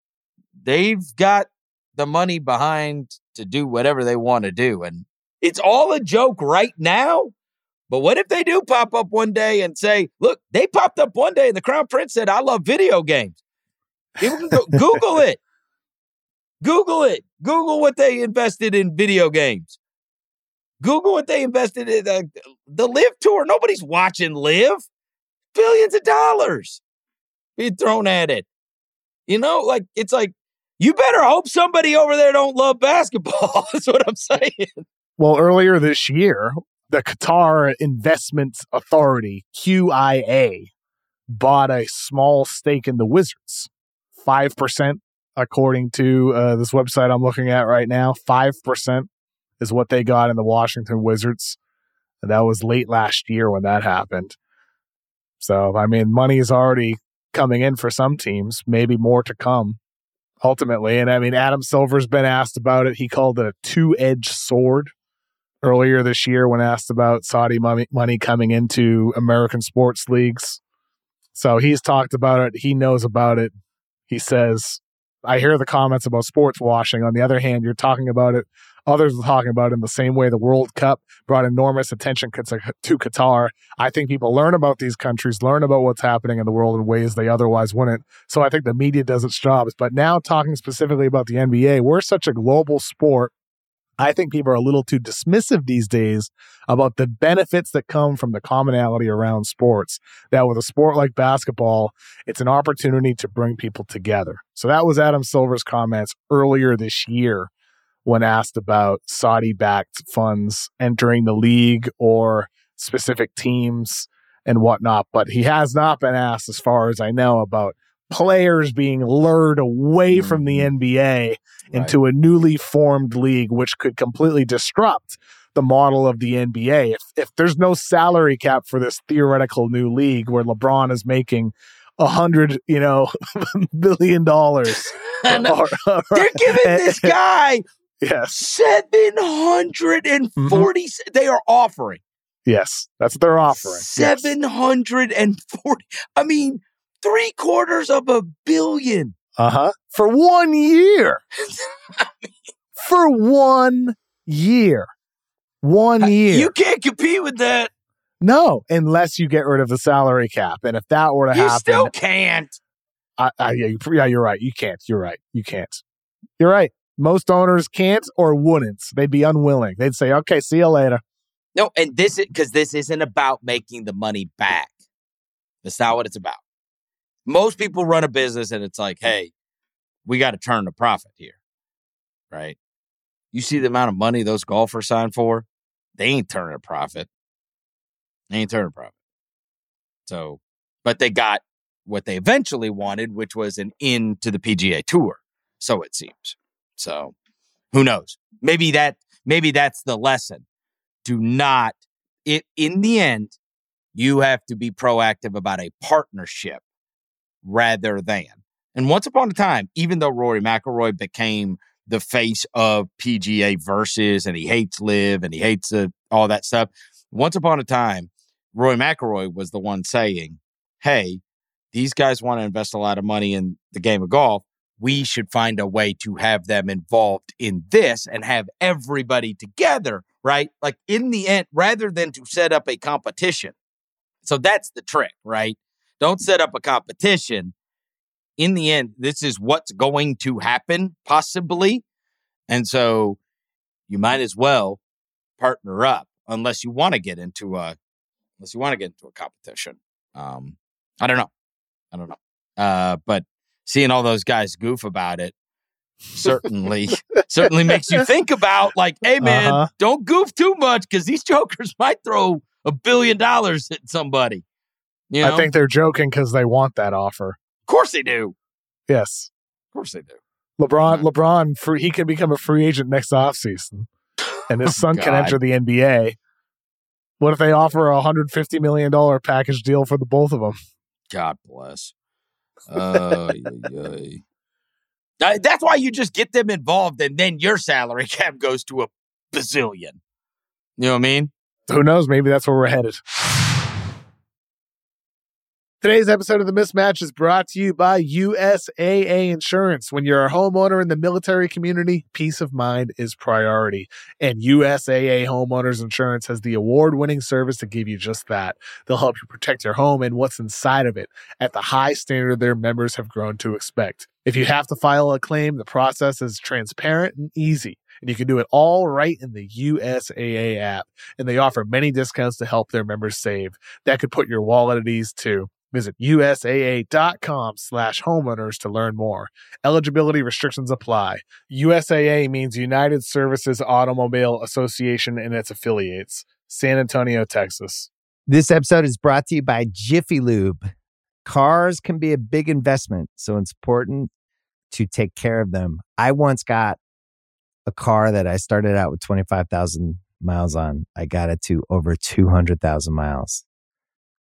they've got the money behind to do whatever they want to do. And it's all a joke right now. But what if they do pop up one day and say, look, they popped up one day and the Crown Prince said, I love video games. People can go, Google it. Google it. Google what they invested in video games. Google what they invested in uh, the Live Tour. Nobody's watching Live. Billions of dollars being thrown at it. You know, like, it's like, you better hope somebody over there don't love basketball. That's what I'm saying. Well, earlier this year, the Qatar Investments Authority, Q I A, bought a small stake in the Wizards. five percent, according to uh, this website I'm looking at right now, five percent. Is what they got in the Washington Wizards. And that was late last year when that happened. So, I mean, money is already coming in for some teams, maybe more to come ultimately. And I mean, Adam Silver's been asked about it. He called it a two-edged sword earlier this year when asked about Saudi money coming into American sports leagues. So he's talked about it. He knows about it. He says, I hear the comments about sports washing. On the other hand, you're talking about it. Others are talking about it in the same way the World Cup brought enormous attention to Qatar. I think people learn about these countries, learn about what's happening in the world in ways they otherwise wouldn't. So I think the media does its jobs. But now talking specifically about the N B A, we're such a global sport. I think people are a little too dismissive these days about the benefits that come from the commonality around sports. That with a sport like basketball, it's an opportunity to bring people together. So that was Adam Silver's comments earlier this year when asked about Saudi-backed funds entering the league or specific teams and whatnot. But he has not been asked, as far as I know, about players being lured away from the N B A into right. a newly formed league, which could completely disrupt the model of the N B A. If, if there's no salary cap for this theoretical new league where LeBron is making a hundred, you know, billion dollars. or, or, They're giving this guy... Yes. seven hundred forty Mm-hmm. They are offering. Yes, that's what they're offering. seven hundred forty Yes. I mean, three quarters of a billion. Uh-huh. For one year. I mean, For one year. One year. You can't compete with that. No, unless you get rid of the salary cap. And if that were to you happen. You still can't. I, I, yeah, you, yeah, you're right. You can't. You're right. You can't. You're right. Most owners can't or wouldn't. They'd be unwilling. They'd say, okay, see you later. No, and this is because this isn't about making the money back. That's not what it's about. Most people run a business and it's like, hey, we got to turn the profit here, right? You see the amount of money those golfers signed for? They ain't turning a profit. They ain't turning a profit. So, but they got what they eventually wanted, which was an in to the P G A Tour. So it seems. So who knows? Maybe that maybe that's the lesson. Do not, it, in the end, you have to be proactive about a partnership rather than. And once upon a time, even though Rory McIlroy became the face of P G A Versus and he hates Live and he hates uh, all that stuff, once upon a time, Rory McIlroy was the one saying, hey, these guys want to invest a lot of money in the game of golf. We should find a way to have them involved in this and have everybody together, right? Like in the end, rather than to set up a competition. So that's the trick, right? Don't set up a competition. In the end, this is what's going to happen, possibly. And so you might as well partner up unless you want to get into a, unless you want to get into a competition. Um, I don't know. I don't know. Uh, but seeing all those guys goof about it certainly certainly makes you think about, like, hey, man, uh-huh. don't goof too much because these jokers might throw a billion dollars at somebody. You know? I think they're joking because they want that offer. Of course they do. Yes. Of course they do. LeBron, yeah. LeBron, free, he can become a free agent next offseason, and his son oh, can enter the N B A. What if they offer a one hundred fifty million dollars package deal for the both of them? God bless. Uh, y- y- that's why you just get them involved, and then your salary cap goes to a bazillion. You know what I mean? Who knows? Maybe that's where we're headed. Today's episode of The Mismatch is brought to you by U S A A Insurance. When you're a homeowner in the military community, peace of mind is priority. And U S A A Homeowners Insurance has the award-winning service to give you just that. They'll help you protect your home and what's inside of it at the high standard their members have grown to expect. If you have to file a claim, the process is transparent and easy. And you can do it all right in the U S A A app. And they offer many discounts to help their members save. That could put your wallet at ease, too. Visit U S A A dot com slash homeowners to learn more. Eligibility restrictions apply. U S A A means United Services Automobile Association and its affiliates. San Antonio, Texas. This episode is brought to you by Jiffy Lube. Cars can be a big investment, so it's important to take care of them. I once got a car that I started out with twenty-five thousand miles on. I got it to over two hundred thousand miles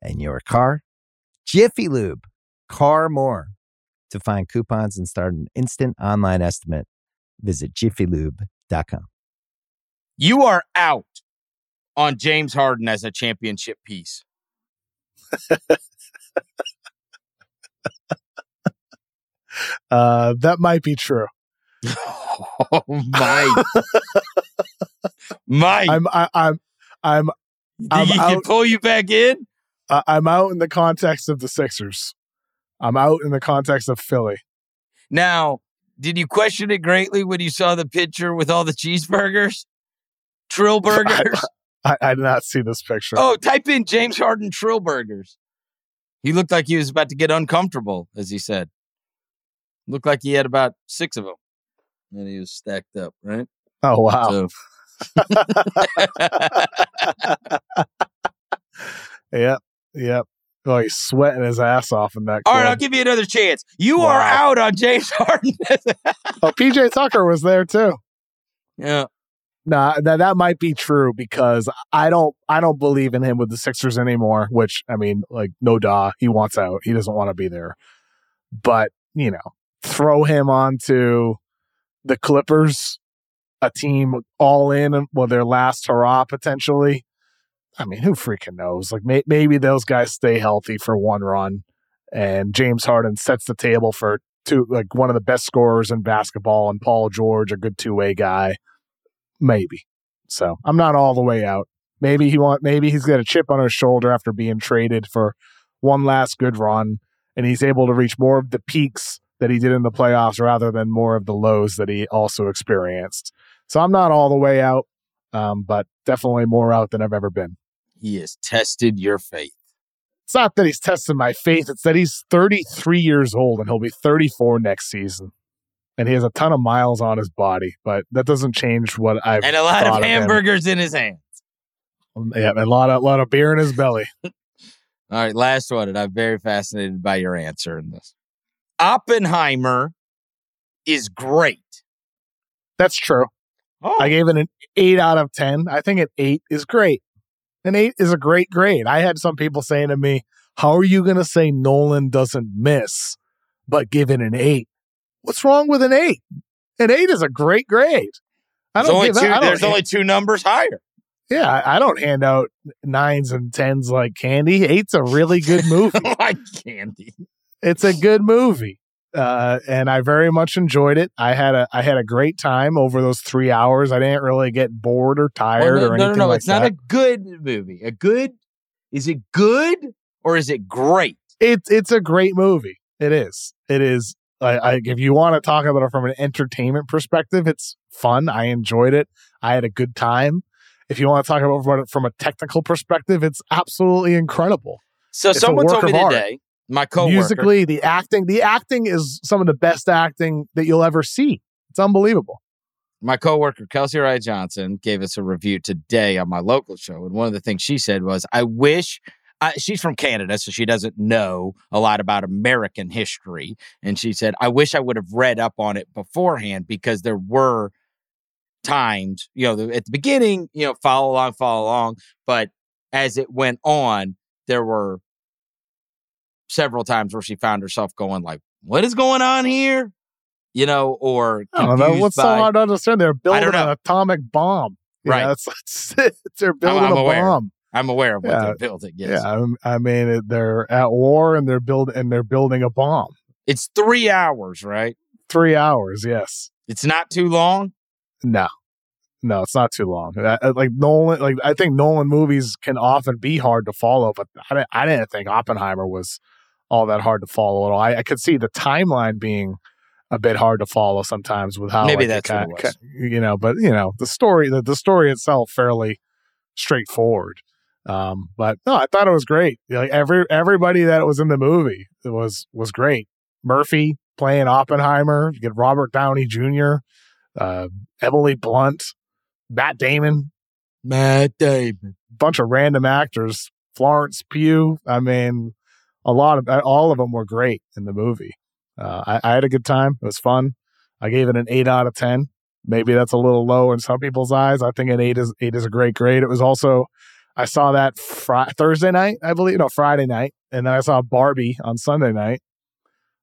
and your car. Jiffy Lube, car more. To find coupons and start an instant online estimate, visit jiffy lube dot com. You are out on James Harden as a championship piece. uh, that might be true. Oh my! Mike, I'm, I, I'm, I'm, I'm. He can pull you back in. Uh, I'm out in the context of the Sixers. I'm out in the context of Philly. Now, did you question it greatly when you saw the picture with all the cheeseburgers, Trill burgers? I, I, I did not see this picture. Oh, type in James Harden Trill burgers. He looked like he was about to get uncomfortable, as he said. Looked like he had about six of them. And he was stacked up, right? Oh, wow. So. Yep, yep. Oh, he's sweating his ass off in that. All club. Right, I'll give you another chance. You wow. are out on James Harden. Oh, P J Tucker was there, too. Yeah. Nah, that, that might be true because I don't I don't believe in him with the Sixers anymore, which, I mean, like, no duh. He wants out. He doesn't want to be there. But, you know, throw him onto the Clippers, a team all in, well, their last hurrah potentially. I mean, who freaking knows? Like, may- maybe those guys stay healthy for one run, and James Harden sets the table for two, like one of the best scorers in basketball, and Paul George, a good two-way guy. Maybe. So I'm not all the way out. Maybe he want. Maybe he's got a chip on his shoulder after being traded for one last good run, and he's able to reach more of the peaks that he did in the playoffs rather than more of the lows that he also experienced. So I'm not all the way out, um, but definitely more out than I've ever been. He has tested your faith. It's not that he's tested my faith. It's that he's thirty-three years old and he'll be thirty-four next season. And he has a ton of miles on his body, but that doesn't change what I've And a lot of hamburgers of in his hands. Yeah, and a lot of, a lot of beer in his belly. All right, last one, and I'm very fascinated by your answer in this. Oppenheimer is great. That's true. Oh. I gave it an eight out of ten. I think an eight is great. An eight is a great grade. I had some people saying to me, how are you going to say Nolan doesn't miss, but give it an eight? What's wrong with an eight? An eight is a great grade. I don't there's give only, two, I don't there's hand, only two numbers higher. Yeah, I, I don't hand out nines and tens like candy. Eight's a really good movie. Like candy. It's a good movie, uh, and I very much enjoyed it. I had a I had a great time over those three hours. I didn't really get bored or tired well, no, or anything like that. No, no, no. Like it's that. Not a good movie. A good, is it good or is it great? It's it's a great movie. It is. It is. I, I, if you want to talk about it from an entertainment perspective, it's fun. I enjoyed it. I had a good time. If you want to talk about it from a technical perspective, it's absolutely incredible. So it's someone told me today, my coworker, musically, the acting, the acting is some of the best acting that you'll ever see. It's unbelievable. My coworker, Kelsey Wright Johnson, gave us a review today on my local show. And one of the things she said was, I wish, I, she's from Canada, so she doesn't know a lot about American history. And she said, I wish I would have read up on it beforehand, because there were times, you know, at the beginning, you know, follow along, follow along. But as it went on, there were several times where she found herself going like, what is going on here? You know, or I don't know what's so hard to understand. They're building an atomic bomb, you right? Know, it's, it's, it's, they're building I'm, I'm a aware. bomb. I'm aware of what yeah. they're building. Yes. Yeah, I'm, I mean, they're at war and they're build and they're building a bomb. It's three hours, right? Three hours, yes. It's not too long. No, no, it's not too long. I, I, like Nolan, like I think Nolan movies can often be hard to follow, but I, I didn't think Oppenheimer was all that hard to follow at all. I, I could see the timeline being a bit hard to follow sometimes with how maybe like, that's kind, what it was. You know, but you know the story the, the story itself fairly straightforward. Um, but no, I thought it was great. Like every everybody that was in the movie it was was great. Murphy playing Oppenheimer. You get Robert Downey Junior, uh, Emily Blunt, Matt Damon, Matt Damon, bunch of random actors. Florence Pugh. I mean, a lot of all of them were great in the movie. Uh, I, I had a good time. It was fun. I gave it an eight out of ten. Maybe that's a little low in some people's eyes. I think an eight is eight is a great grade. It was also, I saw that fr- Thursday night, I believe, no Friday night, and then I saw Barbie on Sunday night.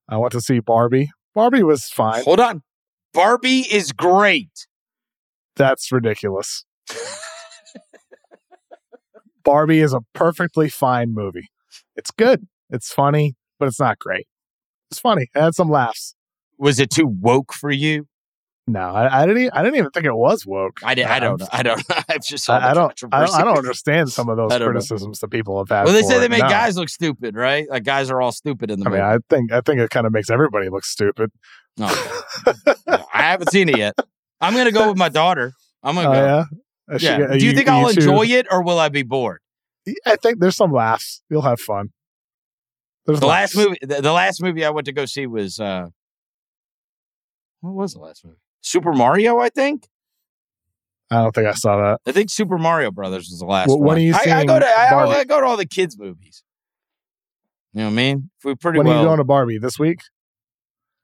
I went to see Barbie. Barbie was fine. Hold on, Barbie is great. That's ridiculous. Barbie is a perfectly fine movie. It's good. It's funny, but it's not great. It's funny. I had some laughs. Was it too woke for you? No, I, I didn't. I didn't even think it was woke. I, did, I don't. Know. I don't. I've just. I, I don't. I don't, I don't understand some of those criticisms know. that people have had. Well, they say they make no. guys look stupid, right? Like guys are all stupid in the. I movie. mean, I think. I think it kind of makes everybody look stupid. No, no, I haven't seen it yet. I'm gonna go with my daughter. I'm gonna uh, go. Yeah. She, yeah. Do you, you think you I'll too? enjoy it or will I be bored? I think there's some laughs. You'll have fun. There's the laughs. last movie, the, the last movie I went to go see was uh, what was the last movie? Super Mario, I think. I don't think I saw that. I think Super Mario Brothers was the last. Well, one. When are you I, seeing I go to Barbie? I, I go to all the kids' movies. You know what I mean? We pretty when well, are you going to Barbie this week?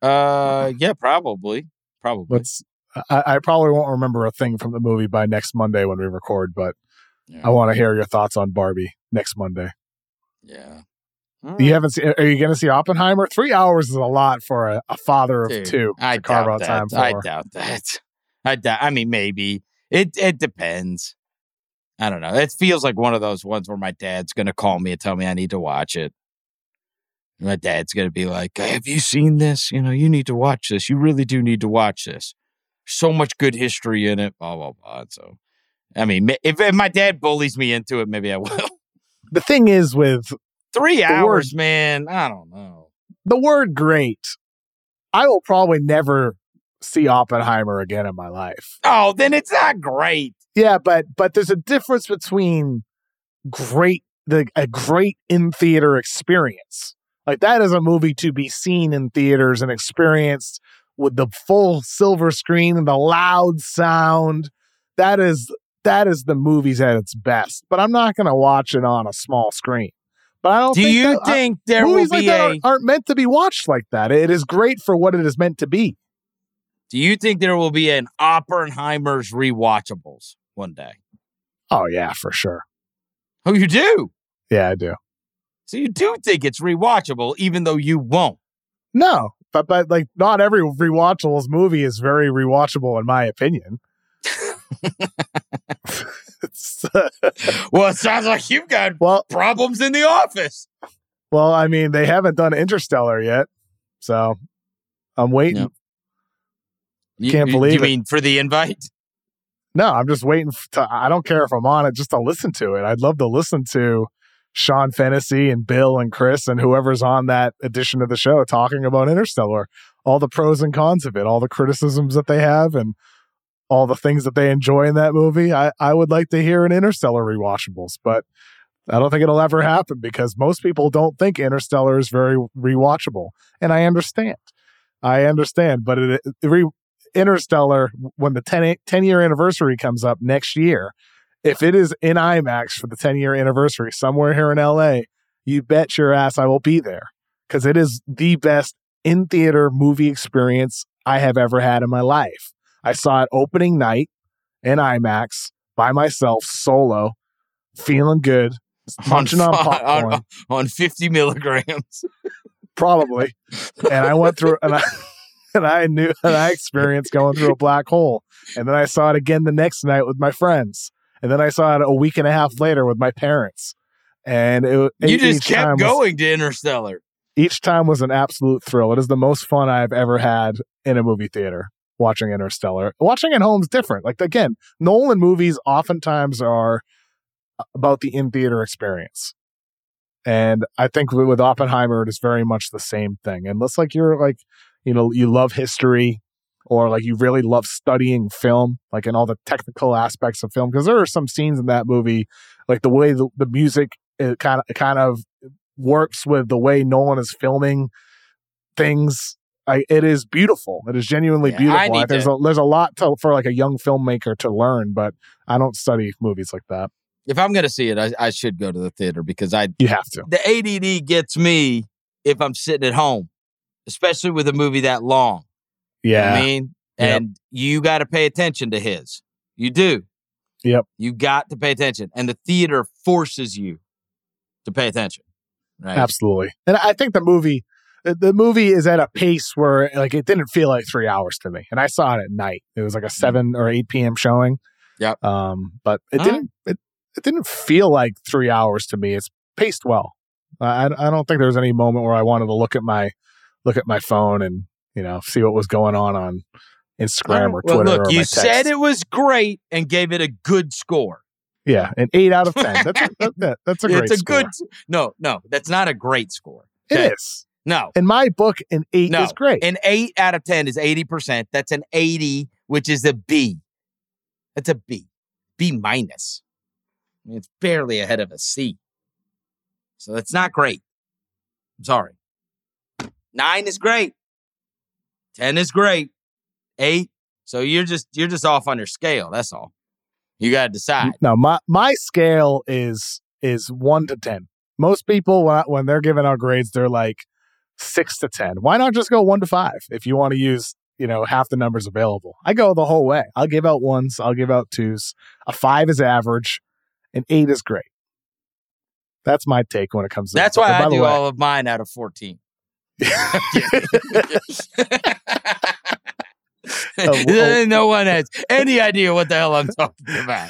Uh, yeah, probably, probably. I, I probably won't remember a thing from the movie by next Monday when we record, but yeah. I want to hear your thoughts on Barbie next Monday. Yeah. Right. You haven't seen, are you going to see Oppenheimer? Three hours is a lot for a, a father of Dude, two. I doubt that. Time for. I doubt that. I doubt. I mean, maybe it. It depends. I don't know. It feels like one of those ones where my dad's going to call me and tell me I need to watch it. And my dad's going to be like, "Have you seen this? You know, you need to watch this. You really do need to watch this. So much good history in it." Blah blah blah. So, I mean, if, if my dad bullies me into it, maybe I will. The thing is with. Three hours, word, man. I don't know. The word great. I will probably never see Oppenheimer again in my life. Oh, then it's not great. Yeah, but but there's a difference between great the a great in theater experience. Like that is a movie to be seen in theaters and experienced with the full silver screen and the loud sound. That is that is the movies at its best. But I'm not gonna watch it on a small screen. But I don't Do think you that, think there uh, will movies be like that a, aren't, aren't meant to be watched like that? It is great for what it is meant to be. Do you think there will be an Oppenheimer's rewatchables one day? Oh yeah, for sure. Oh, you do? Yeah, I do. So you do think it's rewatchable, even though you won't? No, but but like not every rewatchables movie is very rewatchable, in my opinion. uh, well, it sounds like you've got well, problems in the office. Well, I mean, they haven't done Interstellar yet, so I'm waiting. No. You, Can't you, believe you it. You mean for the invite? No, I'm just waiting. To, I don't care if I'm on it, just to listen to it. I'd love to listen to Sean Fennessy and Bill and Chris and whoever's on that edition of the show talking about Interstellar, all the pros and cons of it, all the criticisms that they have and all the things that they enjoy in that movie. I, I would like to hear an Interstellar rewatchables, but I don't think it'll ever happen because most people don't think Interstellar is very rewatchable. And I understand. I understand. But it, it re, Interstellar, when the ten, ten-year anniversary comes up next year, if it is in IMAX for the ten-year anniversary somewhere here in L A, you bet your ass I will be there because it is the best in-theater movie experience I have ever had in my life. I saw it opening night in IMAX by myself, solo, feeling good, munching on, on popcorn. On, on fifty milligrams. Probably. And I went through... and I. And I knew that I experienced going through a black hole. And then I saw it again the next night with my friends. And then I saw it a week and a half later with my parents. And it, you just kept going was, to Interstellar. Each time was an absolute thrill. It is the most fun I've ever had in a movie theater watching Interstellar. Watching at home is different. Like, again, Nolan movies oftentimes are about the in-theater experience. And I think with Oppenheimer, it is very much the same thing. Unless, like, you're like, you know, you love history or like you really love studying film, like in all the technical aspects of film, because there are some scenes in that movie, like the way the, the music it kind of kind of works with the way Nolan is filming things. I, it is beautiful. It is genuinely yeah, beautiful. I need I, there's, to, a, there's a lot to, for like a young filmmaker to learn, but I don't study movies like that. If I'm going to see it, I, I should go to the theater because I you have to. The A D D gets me if I'm sitting at home. Especially with a movie that long. Yeah. You know I mean? Yep. And you got to pay attention to his. You do. Yep. You got to pay attention. And the theater forces you to pay attention. Right? Absolutely. And I think the movie, the movie is at a pace where like it didn't feel like three hours to me. And I saw it at night. It was like a seven or eight p.m. showing. Yep. Um, but it All didn't, right. it, it didn't feel like three hours to me. It's paced well. I, I don't think there was any moment where I wanted to look at my, look at my phone and, you know, see what was going on on Instagram or Twitter. Well, look, or you said it was great and gave it a good score. Yeah, an eight out of ten. That's a, that, that's a great it's a score. Good, no, no, that's not a great score. Okay? It is. No. In my book, an eight no, is great. An eight out of ten is eighty percent. That's an eighty, which is a B. That's a B. B minus. I mean, it's barely ahead of a C. So that's not great. I'm sorry. Nine is great. Ten is great. Eight. So you're just you're just off on your scale. That's all. You got to decide. No, my my scale is is one to ten. Most people when, I, when they're giving out grades, they're like six to ten. Why not just go one to five if you want to use you know half the numbers available? I go the whole way. I'll give out ones. I'll give out twos. A five is average, and eight is great. That's my take when it comes to. That's why I do all of mine out of fourteen. No one has any idea what the hell I'm talking about.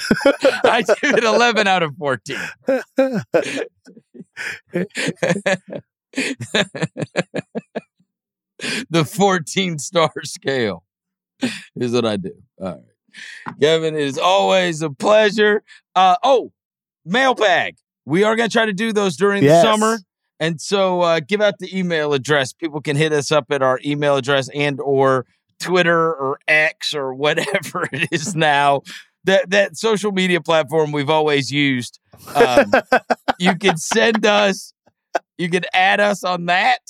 I give it eleven out of fourteen. The fourteen star scale is what I do. All right, Kevin, it is always a pleasure. Uh, oh, mailbag. We are going to try to do those during yes. the summer. And so uh, give out the email address. People can hit us up at our email address and or Twitter or X or whatever it is now. That that social media platform we've always used. Um, you can send us, you can add us on that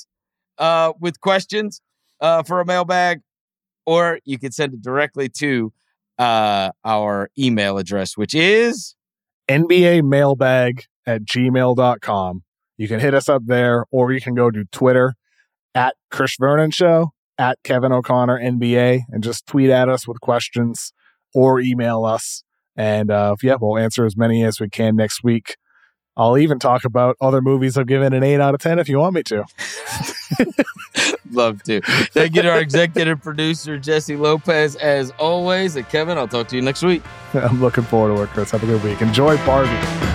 uh, with questions uh, for a mailbag, or you can send it directly to uh, our email address, which is N B A mailbag at gmail dot com. You can hit us up there, or you can go to Twitter at Chris Vernon Show, at Kevin O'Connor N B A, and just tweet at us with questions or email us. And uh, yeah, we'll answer as many as we can next week. I'll even talk about other movies I've given an eight out of ten if you want me to. Love to. Thank you to our executive producer, Jesse Lopez, as always. And Kevin, I'll talk to you next week. I'm looking forward to it, Chris. Have a good week. Enjoy Barbie.